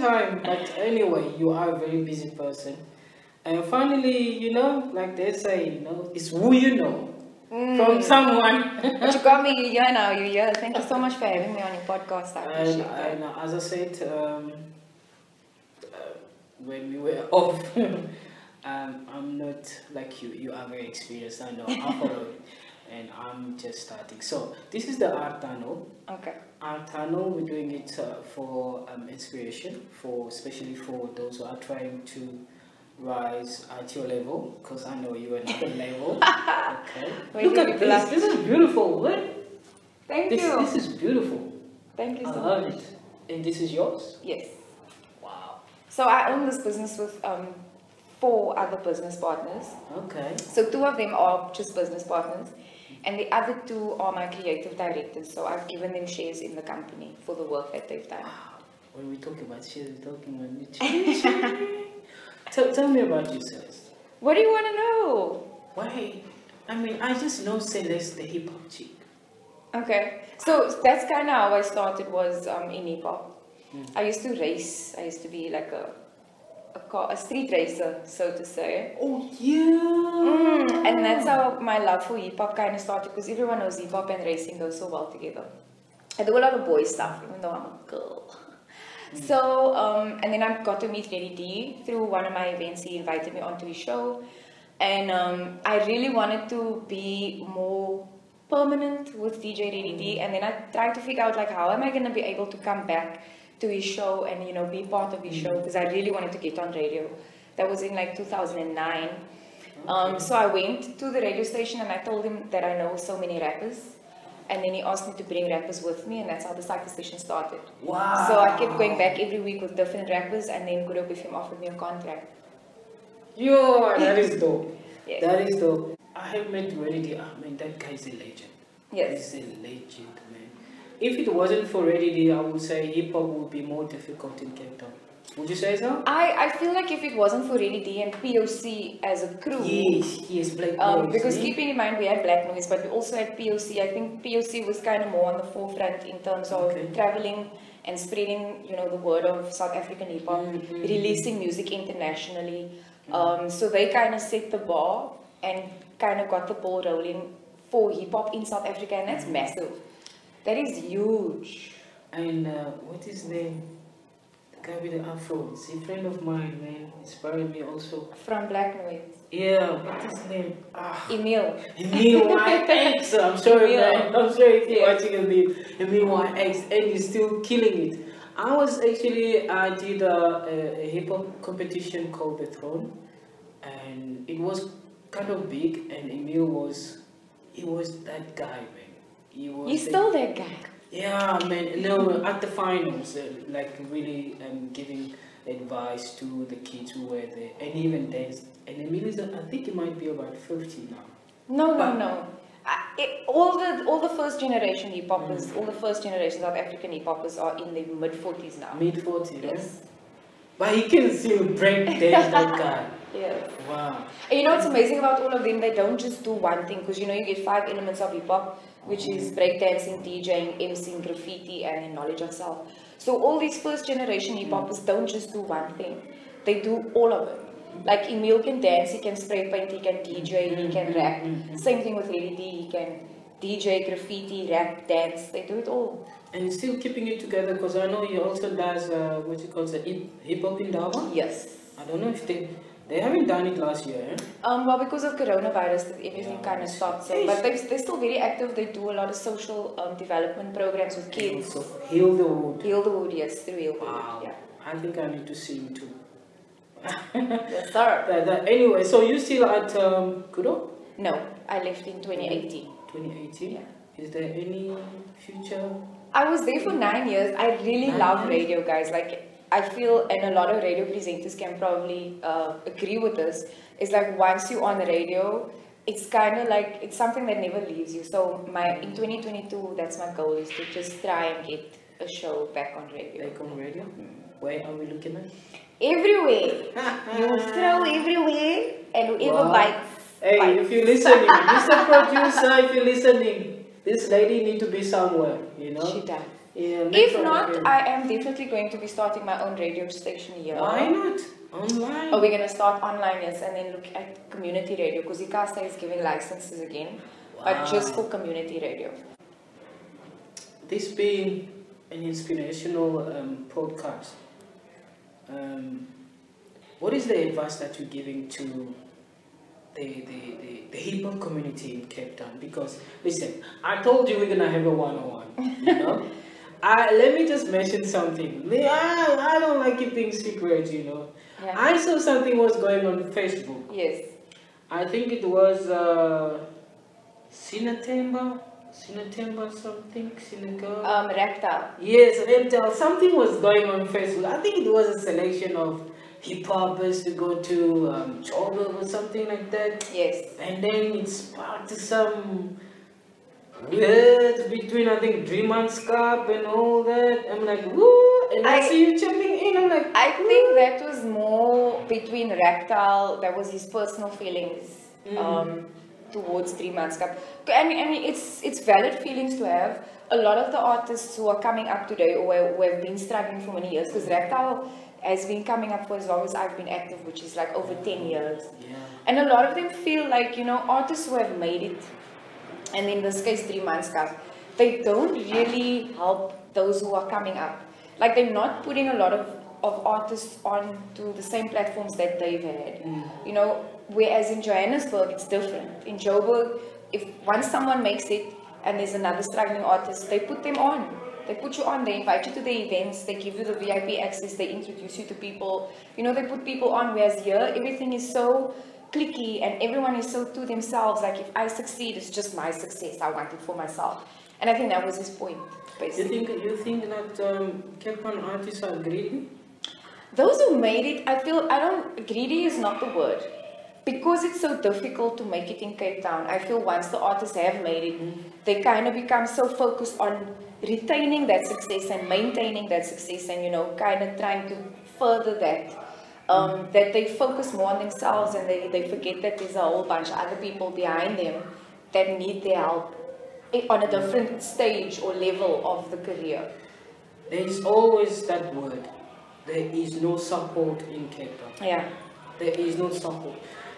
time. But anyway, you are a very busy person. And finally, you know, like they say, you know, it's who you know. From someone. But you got me, you're here now, you're here. Thank you so much for having me on your podcast. I appreciate it. As I said, when we were off, I'm not like you. You are very experienced. I know. I follow it. And I'm just starting. So this is the Artano. Okay. Artano, we're doing it for inspiration, for especially for those who are trying to rise at your level, because I know you are another level. Okay. Look at this. This is beautiful. Right? Thank you. This is beautiful. Thank you so much. I love it. And this is yours? Yes. Wow. So I own this business with four other business partners. Okay. So two of them are just business partners. And the other two are my creative directors, so I've given them shares in the company for the work that they've done. Wow. When we talk about shares, we're talking about shares. Tell me about you, Celeste. What do you want to know? Why? I mean, I just know Celeste, the hip hop chick. Okay. So that's kind of how I started was in hip hop. Mm. I used to race. I used to be like a street racer, so to say. Oh, yeah. Mm. And that's how my love for hip-hop kind of started, because everyone knows hip-hop and racing goes so well together. I do a lot of boy stuff, even though I'm a girl. Mm. So, and then I got to meet Ready D through one of my events. He invited me onto his show. And I really wanted to be more permanent with DJ Ready D. And then I tried to figure out, like, how am I going to be able to come back to his show and, you know, be part of his show, because I really wanted to get on radio. That was in like 2009. Okay. So I went to the radio station and I told him that I know so many rappers, and then he asked me to bring rappers with me, and that's how the cycle station started. Wow. So I kept going back every week with different rappers, and then Goodop FM offered me a contract. Yo, that is dope. Yeah. That is dope. I have met Ready D. I mean, that guy is a legend. Yes. He's a legend, man. If it wasn't for Ready D, I would say hip-hop would be more difficult in Cape Town. Would you say so? I feel like if it wasn't for Ready D and POC as a crew... Yes, Black Noise. Because keeping in mind we had Black Noise, but we also had POC. I think POC was kind of more on the forefront in terms of traveling and spreading, you know, the word of South African hip-hop, releasing music internationally. So they kind of set the bar and kind of got the ball rolling for hip-hop in South Africa, and that's massive. That is huge. And what is the guy with the afro? He's a friend of mine, man. Inspired me also. From Black Noise. Yeah, what's his name? Emile. Emile YX. I'm sorry, man. I'm sorry if you're watching Emile YX, and he's still killing it. I was actually, I did a hip hop competition called The Throne, and it was kind of big, and Emile was that guy, man. You stole that guy. Yeah, man. No, at the finals, like really giving advice to the kids who were there, and even danced. And Emilio, I think he might be about 50 now. No. All the first generation hip hoppers, all the first generation South African hip hoppers are in their mid-40s now. Mid-40s. Yes. But he can still break dance, that guy. Yeah. Wow. And you know what's amazing about all of them? They don't just do one thing, because you know you get five elements of hip hop, which is breakdancing, DJing, MCing, graffiti, and knowledge of self. So all these first generation hip-hoppers don't just do one thing. They do all of it. Like Emile can dance, he can spray paint, he can DJ, he can rap. Same thing with Ready D, he can DJ, graffiti, rap, dance. They do it all. And still keeping it together, because I know he also does what you call the hip-hop in Durban. Yes. I don't know if they haven't done it last year, eh? Well, because of coronavirus, everything kind of stopped. So, but they're still very active. They do a lot of social development programs with kids. So, Heal the Wood. Heal the Wood, yes, through Heal the Wood. Yeah. I think I need to see him too. Yes, sir. Anyway, so you still at Kuro? No, I left in 2018. 2018? Yeah. Is there any future? I was there for 9 years. I really love radio, guys. Like, I feel, and a lot of radio presenters can probably agree with this, is like once you're on the radio, it's kind of like, it's something that never leaves you. So in 2022, that's my goal, is to just try and get a show back on radio. Back on radio? Where are we looking at? Everywhere. You throw everywhere, and whoever bites. Hey, bites. If you're listening, Mr. Producer, if you're listening, this lady needs to be somewhere, you know? She does. Yeah, if not, again. I am definitely going to be starting my own radio station here. Why not? Online. Oh, we're going to start online, yes, and then look at community radio, because IKASA is giving licenses again, wow, but just for community radio. This being an inspirational podcast, what is the advice that you're giving to the hip-hop community in Cape Town? Because, listen, I told you we're going to have a one-on-one, you know? Let me just mention something. I don't like keeping secrets, you know. Yeah. I saw something was going on Facebook. Yes. I think it was Sinetemba something, Sinetemba. Reptile. Yes, Reptile. Something was going on Facebook. I think it was a selection of hip-hoppers to go to Joburg or something like that. Yes. And then it sparked some weird between, I think, Dreamers Cup and all that. I'm like, woo! And I see you jumping in. I'm like, woo. I think that was more between Reptile, that was his personal feelings towards Dreamers Cup. And it's valid feelings to have. A lot of the artists who are coming up today or who have been struggling for many years, because Reptile has been coming up for as long as I've been active, which is like over 10 years. Yeah. And a lot of them feel like, you know, artists who have made it, and in this case, 3 months cup, they don't really help those who are coming up. Like, they're not putting a lot of artists onto the same platforms that they've had. Mm. You know, whereas in Johannesburg, it's different. In Joburg, if once someone makes it and there's another struggling artist, they put them on. They put you on, they invite you to the events, they give you the VIP access, they introduce you to people. You know, they put people on, whereas here, everything is so clicky and everyone is so to themselves. Like, if I succeed, it's just my success. I want it for myself. And I think that was his point, basically. You think that Cape Town artists are greedy? Those who made it, greedy is not the word. Because it's so difficult to make it in Cape Town, I feel once the artists have made it, they kind of become so focused on retaining that success and maintaining that success and, you know, kind of trying to further that, that they focus more on themselves and they forget that there's a whole bunch of other people behind them that need their help on a different stage or level of the career. There is always that word. There is no support in Cape Town. Yeah. There is no support.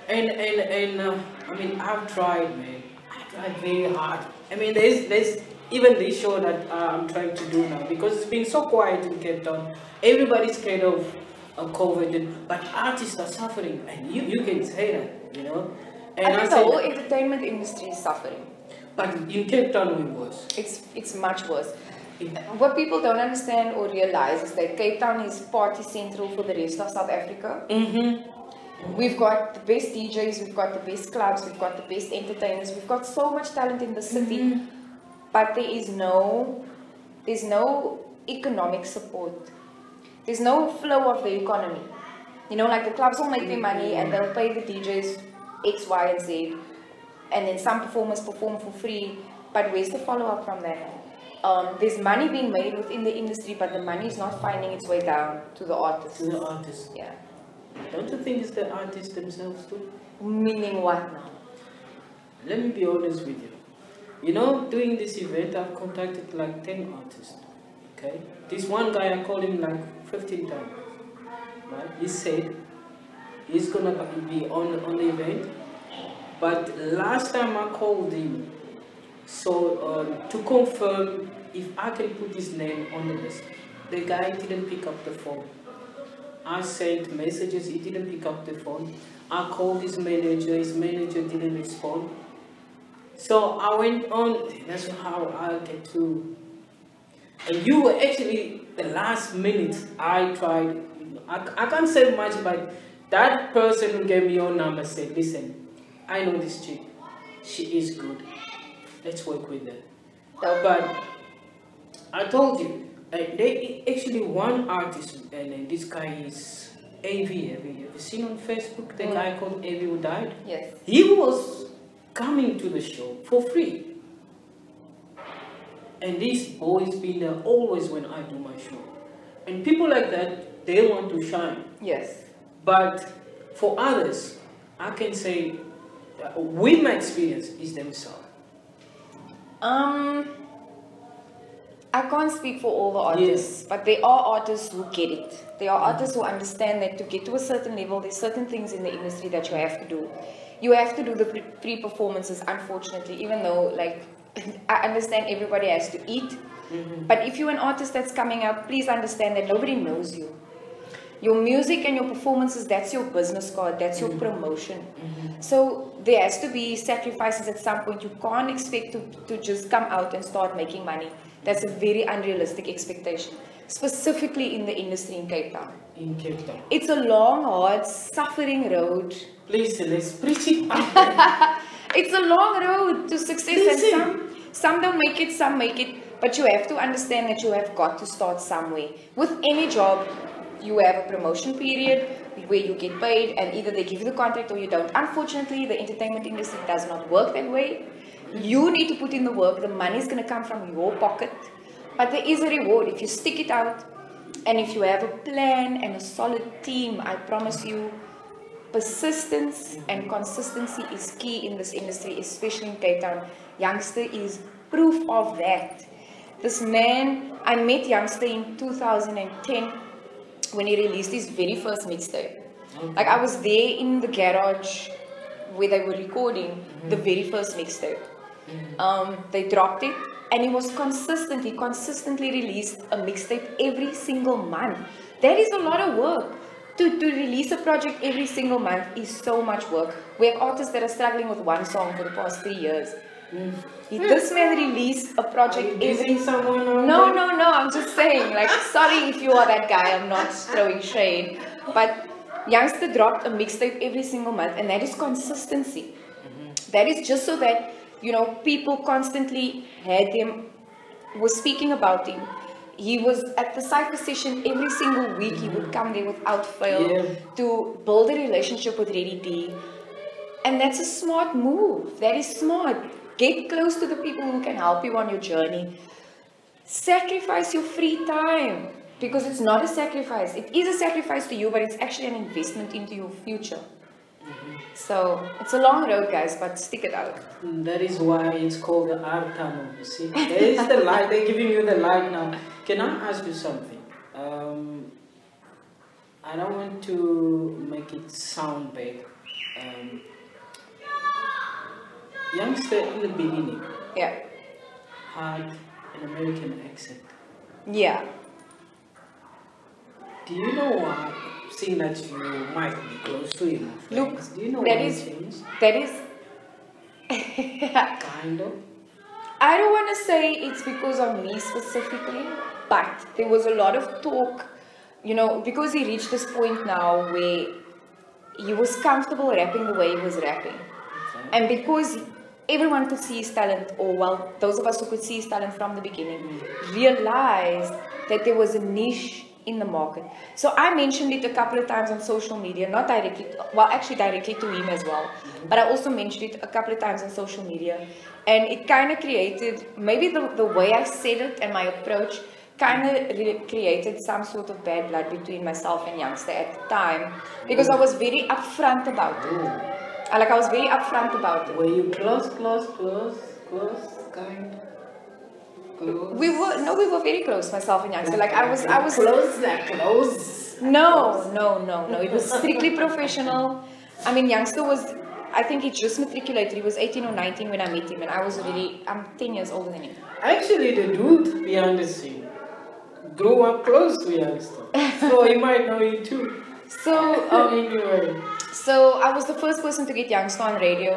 And I mean, I've tried, man. I tried very hard. I mean, there's even this show that I'm trying to do now, because it's been so quiet in Cape Town. Everybody's kind of COVID, but artists are suffering, and you can say that, you know. And I think the whole entertainment industry is suffering. But in Cape Town, it's worse. It's much worse. What people don't understand or realize is that Cape Town is party central for the rest of South Africa. We've got the best DJs, we've got the best clubs, we've got the best entertainers, we've got so much talent in the city, but there's no economic support. There's no flow of the economy. You know, like the clubs will make their money and they'll pay the DJs X, Y, and Z, and then some performers perform for free, but where's the follow-up from that? There's money being made within the industry, but the money is not finding its way down to the artists. Yeah. Don't you think it's the artists themselves too? Meaning what now? Let me be honest with you. You know, doing this event, I've contacted like 10 artists. Okay? This one guy, I called him like 15 times. Right? He said he's gonna be on the event. But last time I called him, so to confirm if I can put his name on the list, the guy didn't pick up the phone. I sent messages, he didn't pick up the phone. I called his manager didn't respond. So I went on, that's how I get to. And you were actually, the last minute I tried, I can't say much, but that person who gave me your number said, listen, I know this chick, she is good, let's work with her. But I told you, they actually one artist, and this guy is Avi. Have you seen on Facebook the guy called Avi who died? Yes. He was coming to the show for free. And these boys been there always when I do my show. And people like that, they want to shine. Yes. But for others, I can say, with my experience, is themselves. I can't speak for all the artists, yes, but there are artists who get it. There are artists who understand that to get to a certain level, there's certain things in the industry that you have to do. You have to do the pre-performances, unfortunately, even though, like, I understand everybody has to eat. Mm-hmm. But if you're an artist that's coming up, please understand that nobody knows you. Your music and your performances, that's your business card, that's your promotion. Mm-hmm. So there has to be sacrifices at some point. You can't expect to just come out and start making money. That's a very unrealistic expectation, specifically in the industry in Cape Town. In Cape Town. It's a long, hard, suffering road. Please, let's preach it up. It's a long road to success, please, and some don't make it, some make it. But you have to understand that you have got to start somewhere. With any job, you have a promotion period where you get paid and either they give you the contract or you don't. Unfortunately, the entertainment industry does not work that way. You need to put in the work. The money is going to come from your pocket. But there is a reward if you stick it out and if you have a plan and a solid team. I promise you, persistence and consistency is key in this industry, especially in Cape Town. Youngsta is proof of that. This man, I met Youngsta in 2010. When he released his very first mixtape. Okay. Like, I was there in the garage where they were recording the very first mixtape. Mm-hmm. They dropped it and he was consistently released a mixtape every single month. That is a lot of work. To release a project every single month is so much work. We have artists that are struggling with one song for the past 3 years. Mm. This man released a project every... someone on No, I'm just saying, like, sorry if you are that guy, I'm not throwing shade. But Youngsta dropped a mixtape every single month, and that is consistency. Mm-hmm. That is just so that, you know, people constantly heard him, were speaking about him. He was at the cypher session every single week. He would come there without fail to build a relationship with Ready D. And that's a smart move. That is smart. Get close to the people who can help you on your journey. Sacrifice your free time, because it's not a sacrifice. It is a sacrifice to you, but it's actually an investment into your future. Mm-hmm. So it's a long road, guys, but stick it out. That is why it's called the art tunnel, you see. There is the light. They're giving you the light now. Can I ask you something? I don't want to make it sound bad. Youngsta in the beginning, had an American accent. Yeah. Do you know why? Seeing that you might be close to him, look, do you know that is kind of. I don't want to say it's because of me specifically, but there was a lot of talk, you know, because he reached this point now where he was comfortable rapping the way he was rapping, and because everyone could see his talent, or well, those of us who could see his talent from the beginning, realized that there was a niche in the market. So I mentioned it a couple of times on social media, not directly, well, actually directly to him as well, but I also mentioned it a couple of times on social media, and it kind of created, maybe the way I said it and my approach kind of created some sort of bad blood between myself and Youngsta at the time, because I was very upfront about it. Like, I was very upfront about it. Were you close? We were very close, myself and Youngsta. Like, I was close. No. It was strictly professional. I mean, Youngsta was, I think he just matriculated. He was 18 or 19 when I met him, and I was really, I'm 10 years older than him. Actually, the dude behind the scene grew up close to Youngsta, so he might know you too. So, anyway. So I was the first person to get Youngsta on radio.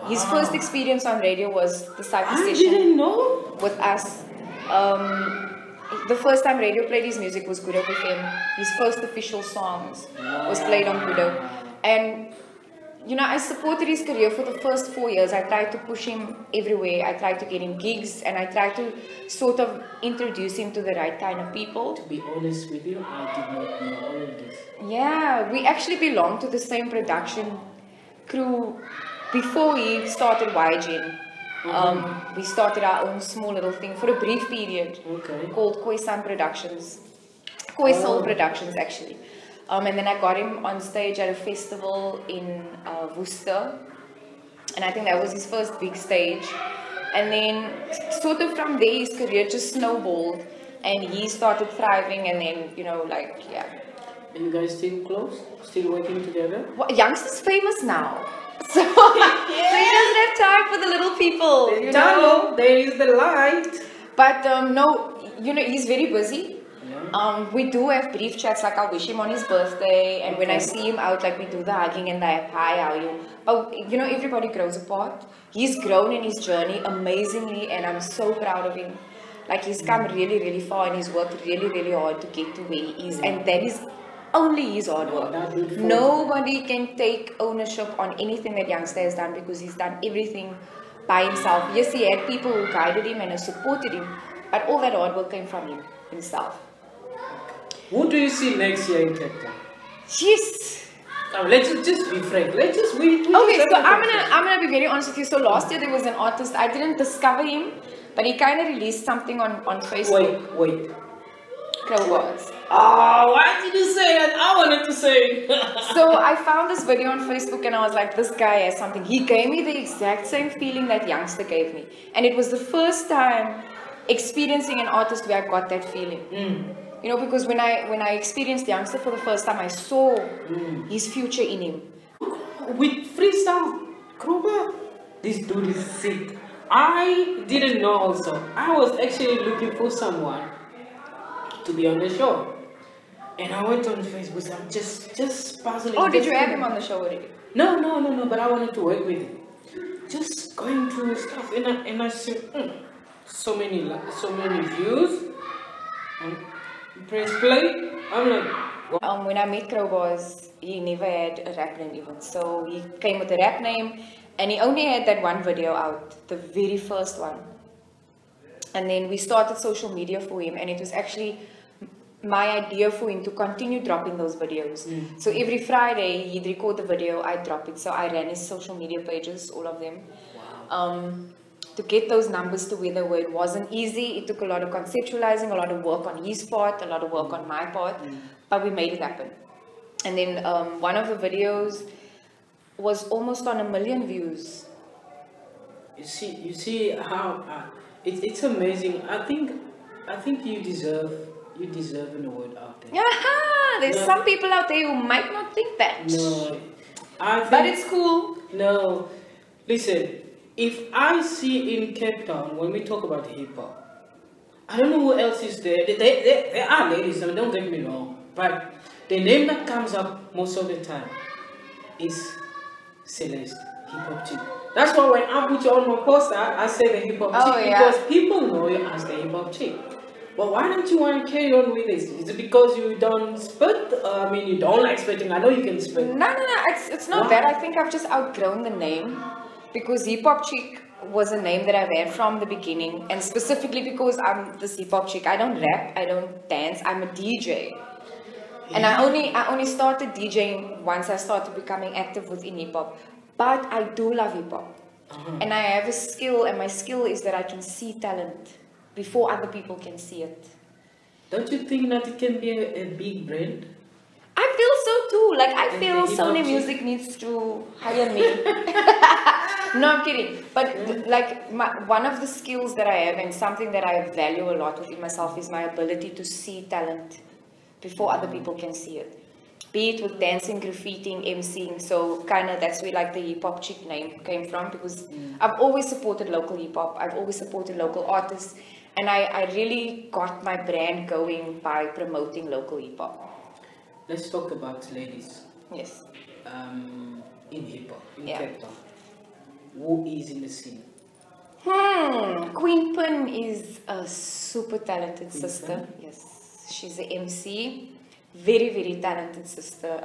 Wow. His first experience on radio was the cypher session. I didn't know. With us. The first time radio played his music was Goodop with him. His first official songs was played on Goodop. And, you know, I supported his career for the first 4 years. I tried to push him everywhere. I tried to get him gigs, and I tried to sort of introduce him to the right kind of people. To be honest with you, I did not know all of this. Yeah, we actually belonged to the same production crew before we started YGN. We started our own small little thing for a brief period called Khoisan Productions. Khoisan Productions, actually. And then I got him on stage at a festival in Worcester, and I think that was his first big stage. And then sort of from there, his career just snowballed and he started thriving. And then, you know, like, yeah. And you guys still close? Still working together? Well, Youngsta's famous now. So yeah. So he doesn't have time for the little people. There, you know? There is the light. But no, you know, he's very busy. We do have brief chats, like I wish him on his birthday, and when I see him out, like we do the hugging and the hi, how are you? But you know, everybody grows apart. He's grown in his journey amazingly, and I'm so proud of him. Like he's come really, really far, and he's worked really, really hard to get to where he is, and that is only his hard work. Nobody can take ownership on anything that Youngsta has done because he's done everything by himself. Yes, he had people who guided him and have supported him, but all that hard work came from him himself. Who do you see next year in Cape Town? Jeez. Now let's just be frank. Let's just wait. Okay, so I'm gonna be very honest with you. So last year there was an artist. I didn't discover him, but he kind of released something on Facebook. Wait. Crowboss. Oh, why did you say that? I wanted to say. So I found this video on Facebook and I was like, this guy has something. He gave me the exact same feeling that Youngsta gave me, and it was the first time experiencing an artist where I got that feeling. You know, because when I experienced Youngsta for the first time, I saw his future in him. With Free Sound Kroba, this dude is sick. I didn't know also. I was actually looking for someone to be on the show. And I went on Facebook, so I'm just puzzling. Oh, did you have him on the show already? No, but I wanted to work with him. Just going through stuff, and I said, so many views. And press play. I'm like, when I met Crowboss, he never had a rap name even. So he came with a rap name and he only had that one video out, the very first one. And then we started social media for him, and it was actually my idea for him to continue dropping those videos. So every Friday he'd record the video, I'd drop it. So I ran his social media pages, all of them. Wow. To get those numbers to where they were, it wasn't easy. It took a lot of conceptualizing, a lot of work on his part, a lot of work on my part, but we made it happen. And then one of the videos was almost on 1 million views. You see how it's amazing. I think you deserve an award out there. There's some people out there who might not think that. No, but it's cool. No, listen. If I see in Cape Town, when we talk about hip-hop, I don't know who else is there. There are ladies, I mean, don't get me wrong, but the name that comes up most of the time is Celeste, hip-hop chick. That's why when I put you on my poster, I say the hip-hop chick, because people know you as the hip-hop chick. But why don't you want to carry on with this? Is it because you don't spit? I mean, you don't like spitting. I know you can spit. No, it's not that. I think I've just outgrown the name. Because Hip Hop Chick was a name that I've had from the beginning, and specifically because I'm this hip hop chick. I don't rap, I don't dance, I'm a DJ. And I only started DJing once I started becoming active within hip hop. But I do love hip hop. And I have a skill, and my skill is that I can see talent before other people can see it. Don't you think that it can be a big brand? I feel so too. Like I feel Sony Music needs to hire me. No, I'm kidding. But like one of the skills that I have, and something that I value a lot within myself, is my ability to see talent before other people can see it. Be it with dancing, graffitiing, emceeing. So kind of that's where like the hip hop chick name came from, because I've always supported local hip hop. I've always supported local artists, and I really got my brand going by promoting local hip hop. Let's talk about ladies. Yes. In hip hop, in Cape Town, who is in the scene? Queen Pen is a super talented sister. Pen? Yes, she's an MC, very, very talented sister.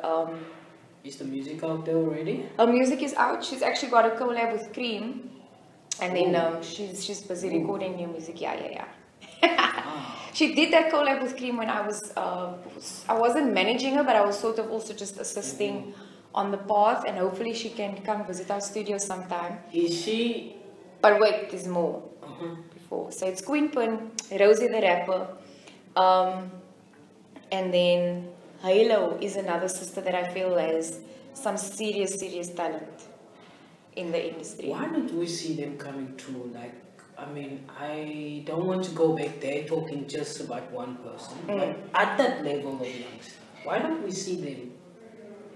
Is the music out there already? Her music is out. She's actually got a collab with Cream, and then she's busy recording new music. She did that collab with Cream when I was, I wasn't managing her, but I was sort of also just assisting on the path, and hopefully she can come visit our studio sometime. Is she? But wait, there's more before. So it's Queen Pen, Rosie the rapper, and then Halo is another sister that I feel has some serious, serious talent in the industry. Why don't we see them coming through like I mean, I don't want to go back there talking just about one person, but at that level of youngsters, why don't we see them?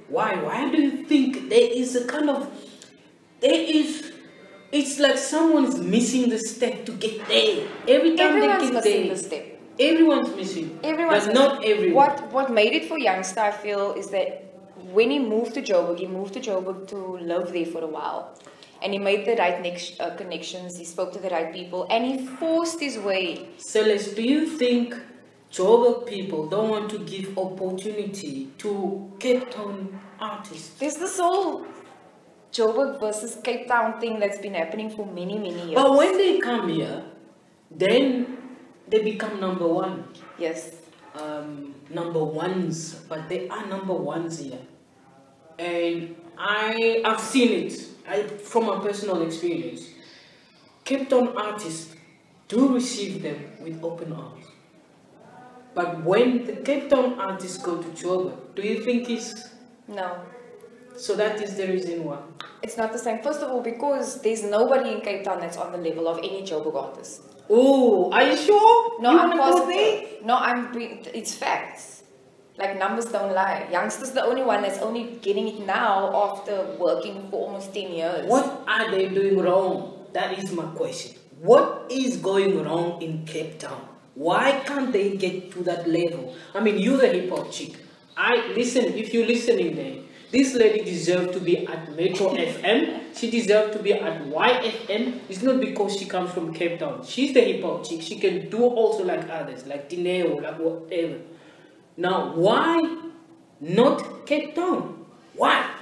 Why do you think there is a kind of, it's like someone's missing the step to get there. Every time everyone's missing the step. Everyone's missing. Everyone's but missing. Not everyone. What made it for Youngsta, I feel, is that when he moved to Joburg to live there for a while. And he made the right connections, he spoke to the right people, and he forced his way. Celeste, do you think Joburg people don't want to give opportunity to Cape Town artists? There's this whole Joburg versus Cape Town thing that's been happening for many, many years. But when they come here, then they become number one. Yes. Number ones, but they are number ones here. And I've seen it. From my personal experience, Cape Town artists do receive them with open arms. But when the Cape Town artists go to Joburg, do you think it's... No. So that is the reason why? It's not the same. First of all, because there's nobody in Cape Town that's on the level of any Joburg artist. Oh, are you sure? No, I'm positive. No, it's facts. Like, numbers don't lie. Youngsta's the only one that's only getting it now after working for almost 10 years. What are they doing wrong? That is my question. What is going wrong in Cape Town? Why can't they get to that level? I mean, you're the hip-hop chick. Listen, if you're listening there, this lady deserved to be at Metro FM. She deserved to be at YFM. It's not because she comes from Cape Town. She's the hip-hop chick. She can do also like others, like Dineo, like whatever. Now, why not Cape Town? Why?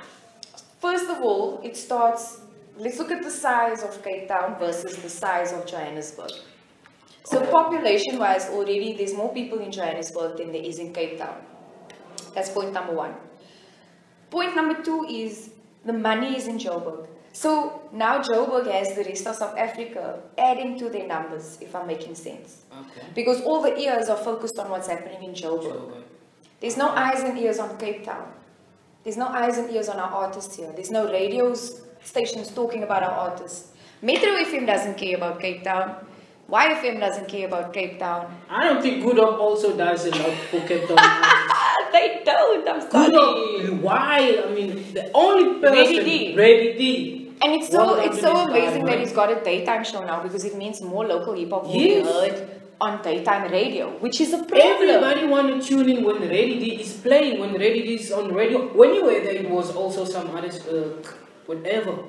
First of all, it starts... Let's look at the size of Cape Town versus the size of Johannesburg. So population-wise, already there's more people in Johannesburg than there is in Cape Town. That's point number one. Point number two is the money is in Joburg. So now Joburg has the rest of South Africa adding to their numbers, if I'm making sense. Okay. Because all the ears are focused on what's happening in Joburg. There's no eyes and ears on Cape Town. There's no eyes and ears on our artists here. There's no radio stations talking about our artists. Metro FM doesn't care about Cape Town. YFM doesn't care about Cape Town. I don't think Goodop also does a lot for Cape Town. They don't, I'm sorry. Goodop, why? I mean, the only person... Ready D. And it's so amazing that he's got a daytime show now because it means more local hip-hop will be heard on daytime radio, which is a problem. Everybody want to tune in when Ready D is playing, when Ready D is on radio. When you were there, it was also some artist, whatever.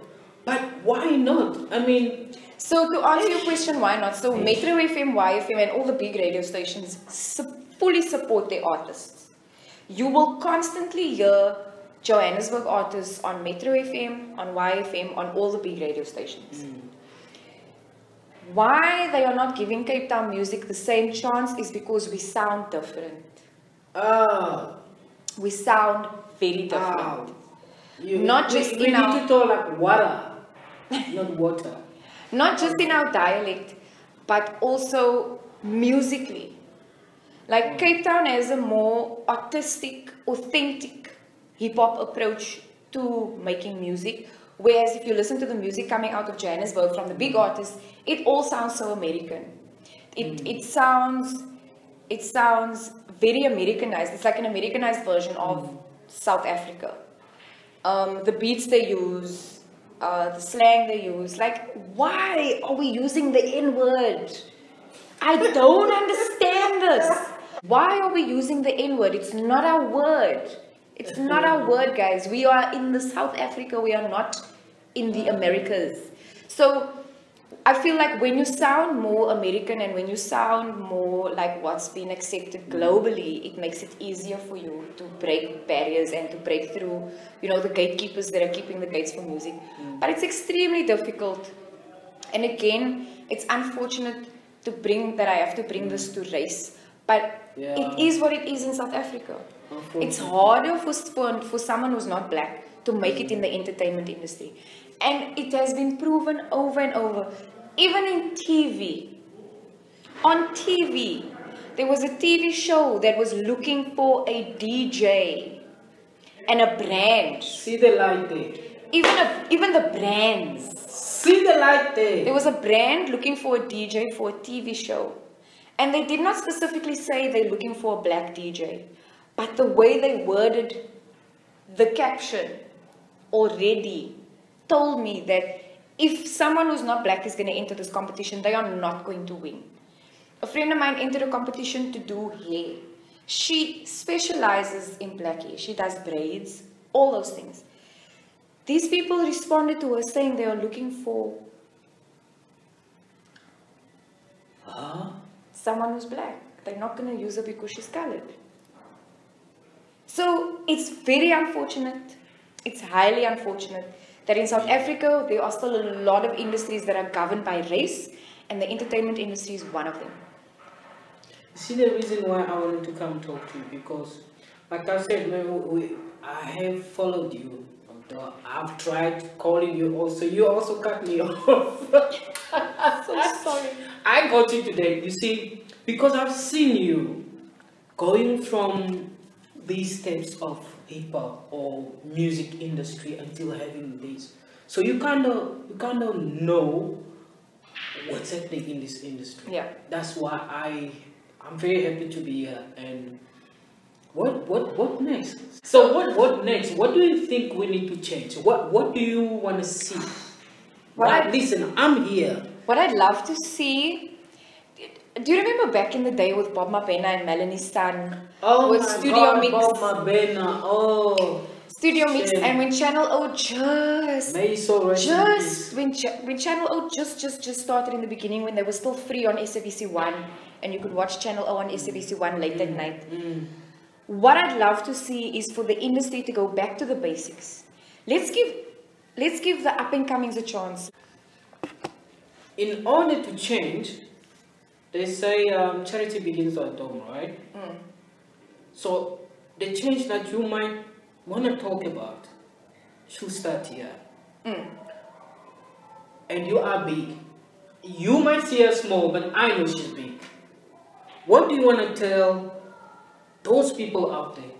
But why not? I mean... So to answer your question, why not? So Metro FM, YFM and all the big radio stations fully support their artists. You will constantly hear... Johannesburg artists on Metro FM, on YFM, on all the big radio stations. Why they are not giving Cape Town music the same chance is because we sound different. We sound very different. Not just in our... We need to talk like water, not water. Not just in our dialect, but also musically. Like Cape Town has a more artistic, authentic hip-hop approach to making music, whereas if you listen to the music coming out of Johannesburg from the big artists, it all sounds so American. It sounds very Americanized. It's like an Americanized version of South Africa. The beats they use, the slang they use, like, why are we using the N-word? I don't understand this. Why are we using the N-word? It's not our word. It's not our word, guys. We are in the South Africa. We are not in the Americas. So I feel like when you sound more American and when you sound more like what's been accepted globally, it makes it easier for you to break barriers and to break through, you know, the gatekeepers that are keeping the gates for music. But it's extremely difficult. And again, it's unfortunate to bring that I have to bring this to race. But it is what it is in South Africa. It's harder for someone who's not black to make it in the entertainment industry. And it has been proven over and over. Even in TV. On TV, there was a TV show that was looking for a DJ and a brand. See the light there. Even the brands. See the light there. There was a brand looking for a DJ for a TV show. And they did not specifically say they're looking for a black DJ. But the way they worded the caption already told me that if someone who's not black is going to enter this competition, they are not going to win. A friend of mine entered a competition to do hair. She specializes in black hair. She does braids, all those things. These people responded to her saying they are looking for someone who's black. They're not going to use her because she's colored. So it's very unfortunate. It's highly unfortunate that in South Africa, there are still a lot of industries that are governed by race, and the entertainment industry is one of them. See, the reason why I wanted to come talk to you, because like I said, I have followed you. I've tried calling you also. You also cut me off. I'm so sorry. I got you today, you see, because I've seen you going from these steps of hip-hop or music industry until having this. So you kind of know what's happening in this industry. Yeah. That's why I'm very happy to be here. And what next? So what next? What do you think we need to change? What do you want to see? Listen, I'm here. What I'd love to see. Do you remember back in the day with Bob Mabena and Melanie Stan? Oh, with Studio Mix. Bob Mabena, oh. Studio Mix, and when Channel O just started in the beginning, when they were still free on SABC One, and you could watch Channel O on SABC One late at night. What I'd love to see is for the industry to go back to the basics. Let's give the up and comings a chance. In order to change. They say charity begins at home, right? Mm. So the change that you might want to talk about should start here. Mm. And you are big. You might see her small, but I know she's big. What do you want to tell those people out there?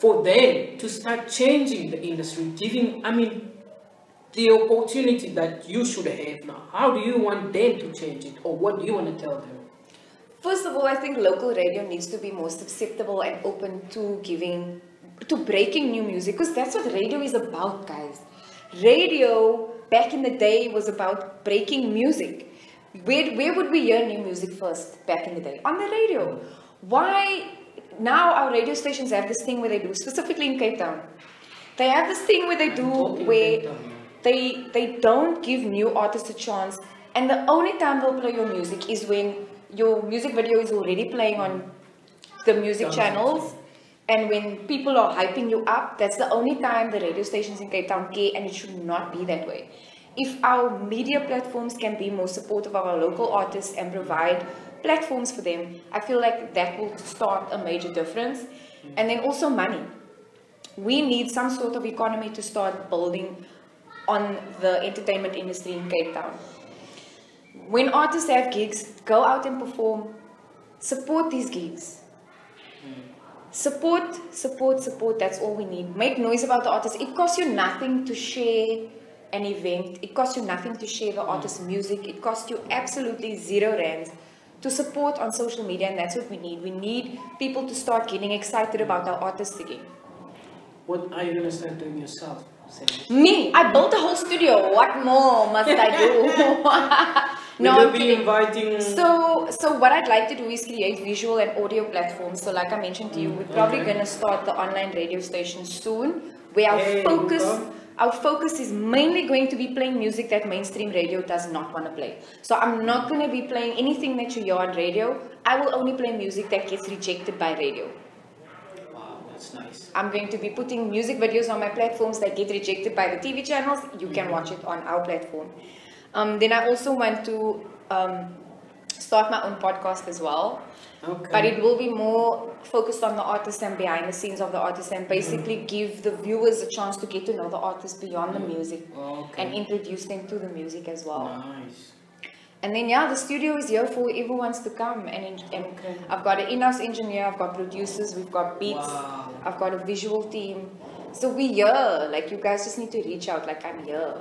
For them to start changing the industry, the opportunity that you should have now, how do you want them to change it, or what do you want to tell them? First of all, I think local radio needs to be more susceptible and open to breaking new music, because that's what radio is about, guys. Radio, back in the day, was about breaking music. Where would we hear new music first back in the day? On the radio. Why? Now our radio stations have this thing where they do, specifically in Cape Town, they have this thing where they do where they don't give new artists a chance, and the only time they'll play your music is when your music video is already playing on the music channels, and when people are hyping you up. That's the only time the radio stations in Cape Town care, and it should not be that way. If our media platforms can be more supportive of our local artists and provide platforms for them, I feel like that will start a major difference. And then also money. We need some sort of economy to start building on the entertainment industry in Cape Town. When artists have gigs, go out and perform. Support these gigs. Support, support, support. That's all we need. Make noise about the artists. It costs you nothing to share an event. It costs you nothing to share the artist's music. It costs you absolutely R0 to support on social media, and that's what we need. We need people to start getting excited about our artists again. What are you going to start doing yourself? Me? I built a whole studio. What more must I do? No, I'm kidding. Inviting... So what I'd like to do is create visual and audio platforms. So like I mentioned to you, we're probably going to start the online radio station soon, where our focus is mainly going to be playing music that mainstream radio does not want to play. So I'm not going to be playing anything that you hear on radio. I will only play music that gets rejected by radio. Nice. I'm going to be putting music videos on my platforms that get rejected by the TV channels. You can watch it on our platform. Then I also want to start my own podcast as well. Okay. But it will be more focused on the artists and behind the scenes of the artists, and basically give the viewers a chance to get to know the artists beyond the music and introduce them to the music as well. Nice. And then, yeah, the studio is here for everyone's to come. And I've got an in-house engineer, I've got producers, we've got beats, I've got a visual team. So we're here. Like, you guys just need to reach out. Like, I'm here.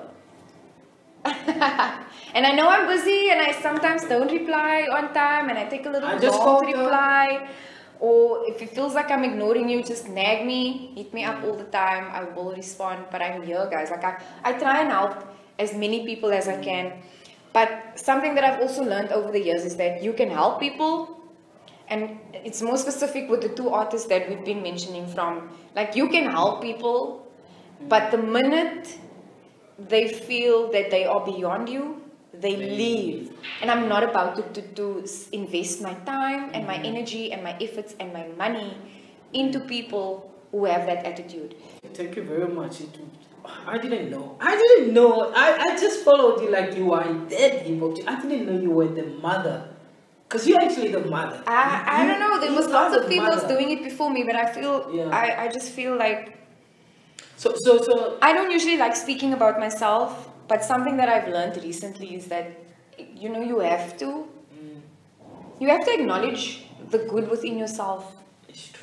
And I know I'm busy and I sometimes don't reply on time and I take a little long to reply. Or if it feels like I'm ignoring you, just nag me, hit me up all the time. I will respond, but I'm here, guys. Like I try and help as many people as I can. But something that I've also learned over the years is that you can help people. And it's more specific with the two artists that we've been mentioning from. Like, you can help people, but the minute they feel that they are beyond you, they leave. And I'm not about to invest my time and my energy and my efforts and my money into people who have that attitude. Thank you very much. I didn't know. I just followed you like you were in that hip hop. I didn't know you were the mother. Because you're actually the mother. I don't know. There was lots of females doing it before me, but I feel, I just feel like... So I don't usually like speaking about myself. But something that I've learned recently is that, you know, you have to acknowledge the good within yourself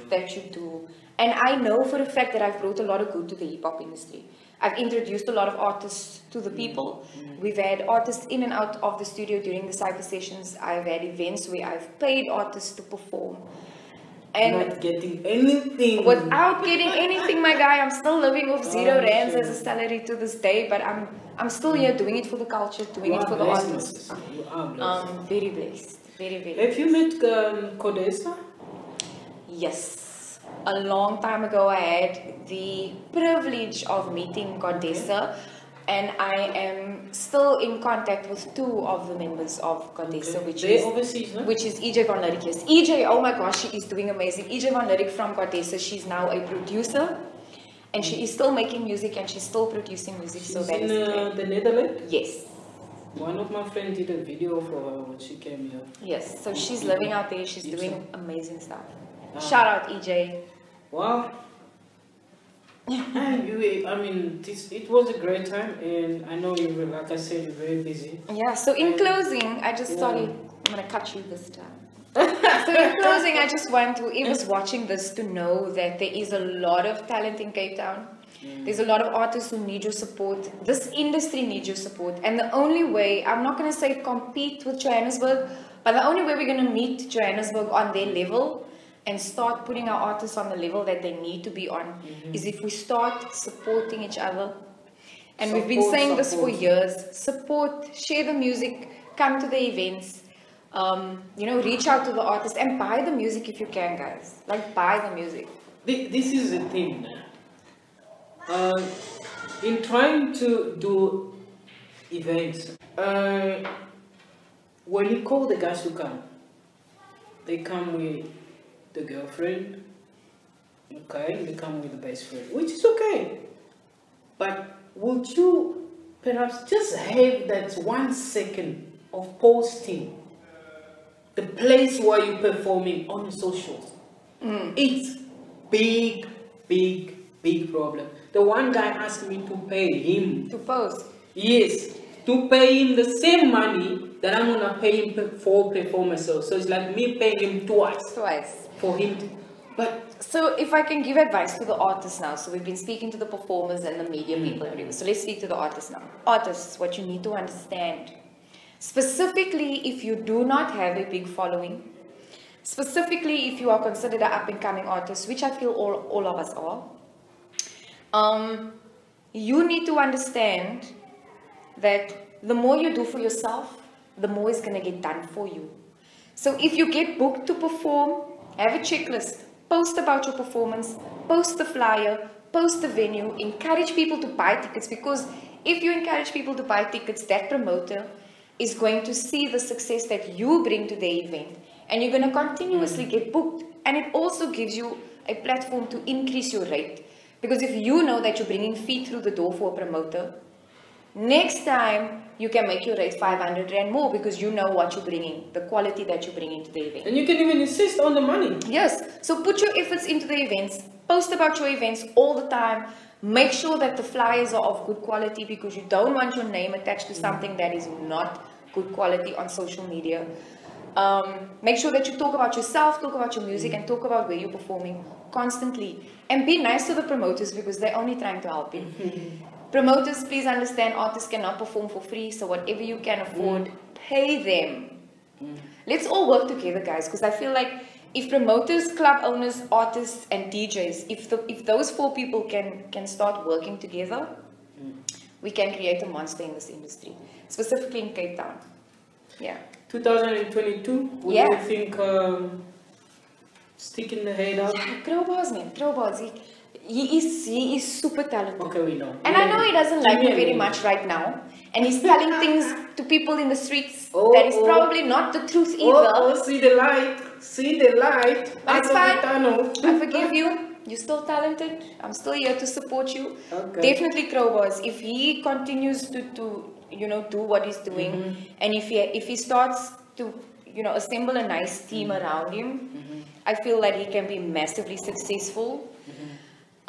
that you do. And I know for a fact that I've brought a lot of good to the hip-hop industry. I've introduced a lot of artists to the people. We've had artists in and out of the studio during the cypher sessions. I've had events where I've paid artists to perform. And not getting anything. Without getting anything, my guy. I'm still living off $0 as a salary to this day, but I'm still here doing it for the culture, doing it for the artists. You are blessed. Very blessed. Very, very blessed. Have you met Godessa? Yes. A long time ago, I had the privilege of meeting Godessa, and I am still in contact with two of the members of Godessa, which is EJ Von Larik. Yes. EJ, oh my gosh, she is doing amazing. EJ Von Larik from Godessa, she's now a producer. And she is still making music and she's still producing music. She's so that in the Netherlands? Yes. One of my friends did a video for her when she came here. Yes, so she's living out there. She's doing amazing stuff. Shout out, EJ. Wow. It was a great time, and I know you were, like I said, you're very busy. Yeah, so in closing, I just, sorry, I'm going to cut you this time. So in closing, I just want whoever's watching this to know that there is a lot of talent in Cape Town. There's a lot of artists who need your support. This industry needs your support. And the only way, I'm not going to say compete with Johannesburg, but the only way we're going to meet Johannesburg on their level and start putting our artists on the level that they need to be on is if we start supporting each other. And we've been saying this for years. Support, share the music, come to the events. You know, reach out to the artist and buy the music if you can, guys. Like, buy the music. This is the thing. In trying to do events, when you call the guys to come, they come with the girlfriend, okay, they come with the best friend, which is okay. But would you perhaps just have that 1 second of posting the place where you're performing on the socials? It's big, big, big problem. The one guy asked me to pay him. To post? Yes. To pay him the same money that I'm going to pay him for performances. So it's like me paying him twice. Twice. For him to... But so if I can give advice to the artists now. So we've been speaking to the performers and the media people. Everywhere. So let's speak to the artists now. Artists, what you need to understand... Specifically, if you do not have a big following, specifically if you are considered an up-and-coming artist, which I feel all of us are, you need to understand that the more you do for yourself, the more is going to get done for you. So if you get booked to perform, have a checklist, post about your performance, post the flyer, post the venue, encourage people to buy tickets, because if you encourage people to buy tickets, that promoter is going to see the success that you bring to the event, and you're going to continuously get booked. And it also gives you a platform to increase your rate, because if you know that you're bringing feet through the door for a promoter, next time you can make your rate 500 Rand more, because you know what you're bringing, the quality that you're bringing to the event. And you can even insist on the money. Yes, so put your efforts into the events, post about your events all the time. Make sure that the flyers are of good quality, because you don't want your name attached to something that is not good quality on social media. Make sure that you talk about yourself, talk about your music, and talk about where you're performing constantly. And be nice to the promoters, because they're only trying to help you. Promoters, please understand artists cannot perform for free, so whatever you can afford, pay them. Let's all work together, guys, because I feel like if promoters, club owners, artists and DJs, if those four people can start working together, we can create a monster in this industry, specifically in Cape Town. Yeah. 2022, would you think sticking the head out? Yeah, Crowboss, man. Crowboss, he is super talented. Okay, we know. And I know he doesn't like me very much right now. And he's telling things to people in the streets that is probably not the truth either. Oh, see the light. See the light. That's fine. I forgive you. You're still talented. I'm still here to support you. Okay. Definitely Crowboss. If he continues to do what he's doing, and if he starts to assemble a nice team around him, I feel that he can be massively successful.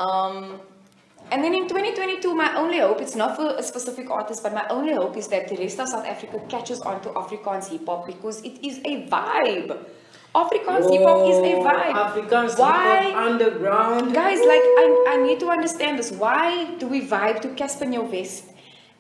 And then in 2022, my only hope, it's not for a specific artist, but my only hope is that the rest of South Africa catches on to Afrikaans hip-hop, because it is a vibe. Afrikaans hip-hop is a vibe. Afrikaans hip-hop underground. Guys, like, I need to understand this. Why do we vibe to Casper Nyovest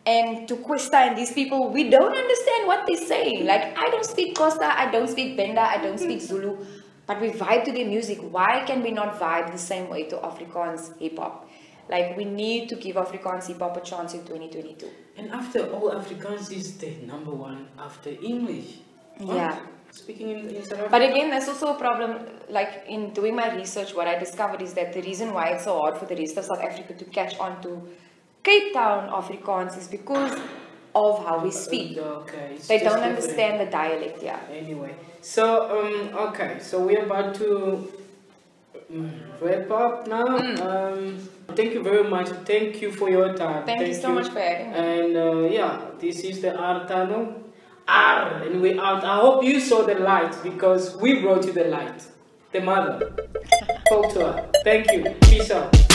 and to Kwesta and these people? We don't understand what they're saying. Like, I don't speak Kosa, I don't speak Benda, I don't speak Zulu. But we vibe to their music. Why can we not vibe the same way to Afrikaans hip-hop? Like, we need to give Afrikaans hip-hop a chance in 2022. And after all, Afrikaans is the number one after English. Yeah. Speaking in South Africa. But again, there's also a problem. Like, in doing my research, what I discovered is that the reason why it's so hard for the rest of South Africa to catch on to Cape Town Afrikaans is because of how we speak. Okay. They don't understand the dialect, yeah. Anyway. So, okay. So, we're about to wrap up now. Thank you very much. Thank you for your time. Thank you so much for having me. And yeah, this is the Art Tunnel. And we out. I hope you saw the light, because we brought you the light. The mother. Talk to her. Thank you. Peace out.